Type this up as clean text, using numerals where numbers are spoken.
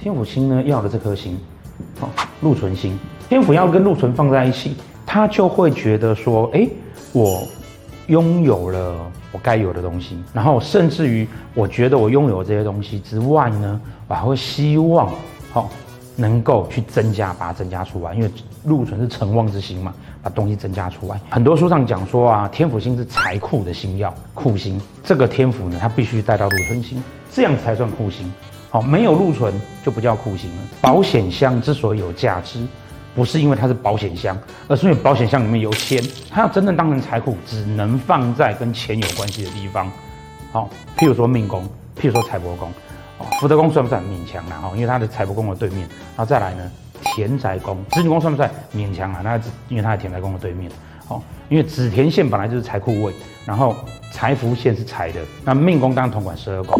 天府星呢要的这颗星，禄存星，天府要跟禄存放在一起，他就会觉得说，我拥有了我该有的东西，然后甚至于我觉得我拥有这些东西之外呢，我还会希望，能够去增加，把它增加出来，因为禄存是成旺之星嘛，把东西增加出来。很多书上讲说啊，天府星是财库的星曜，库星，这个天府呢，它必须带到禄存星，这样才算库星。没有禄存就不叫库星了。保险箱之所以有价值，不是因为它是保险箱，而是因为保险箱里面有钱。它要真正当成财库，只能放在跟钱有关系的地方。譬如说命宫，譬如说财帛宫，福德宫算不算勉强啦？因为它的财帛宫的对面。然后再来呢，田宅宫、子女宫算不算勉强啦？那因为它的田宅宫的对面。因为紫田线本来就是财库位，然后财福线是财的，那命宫当然统管十二宫。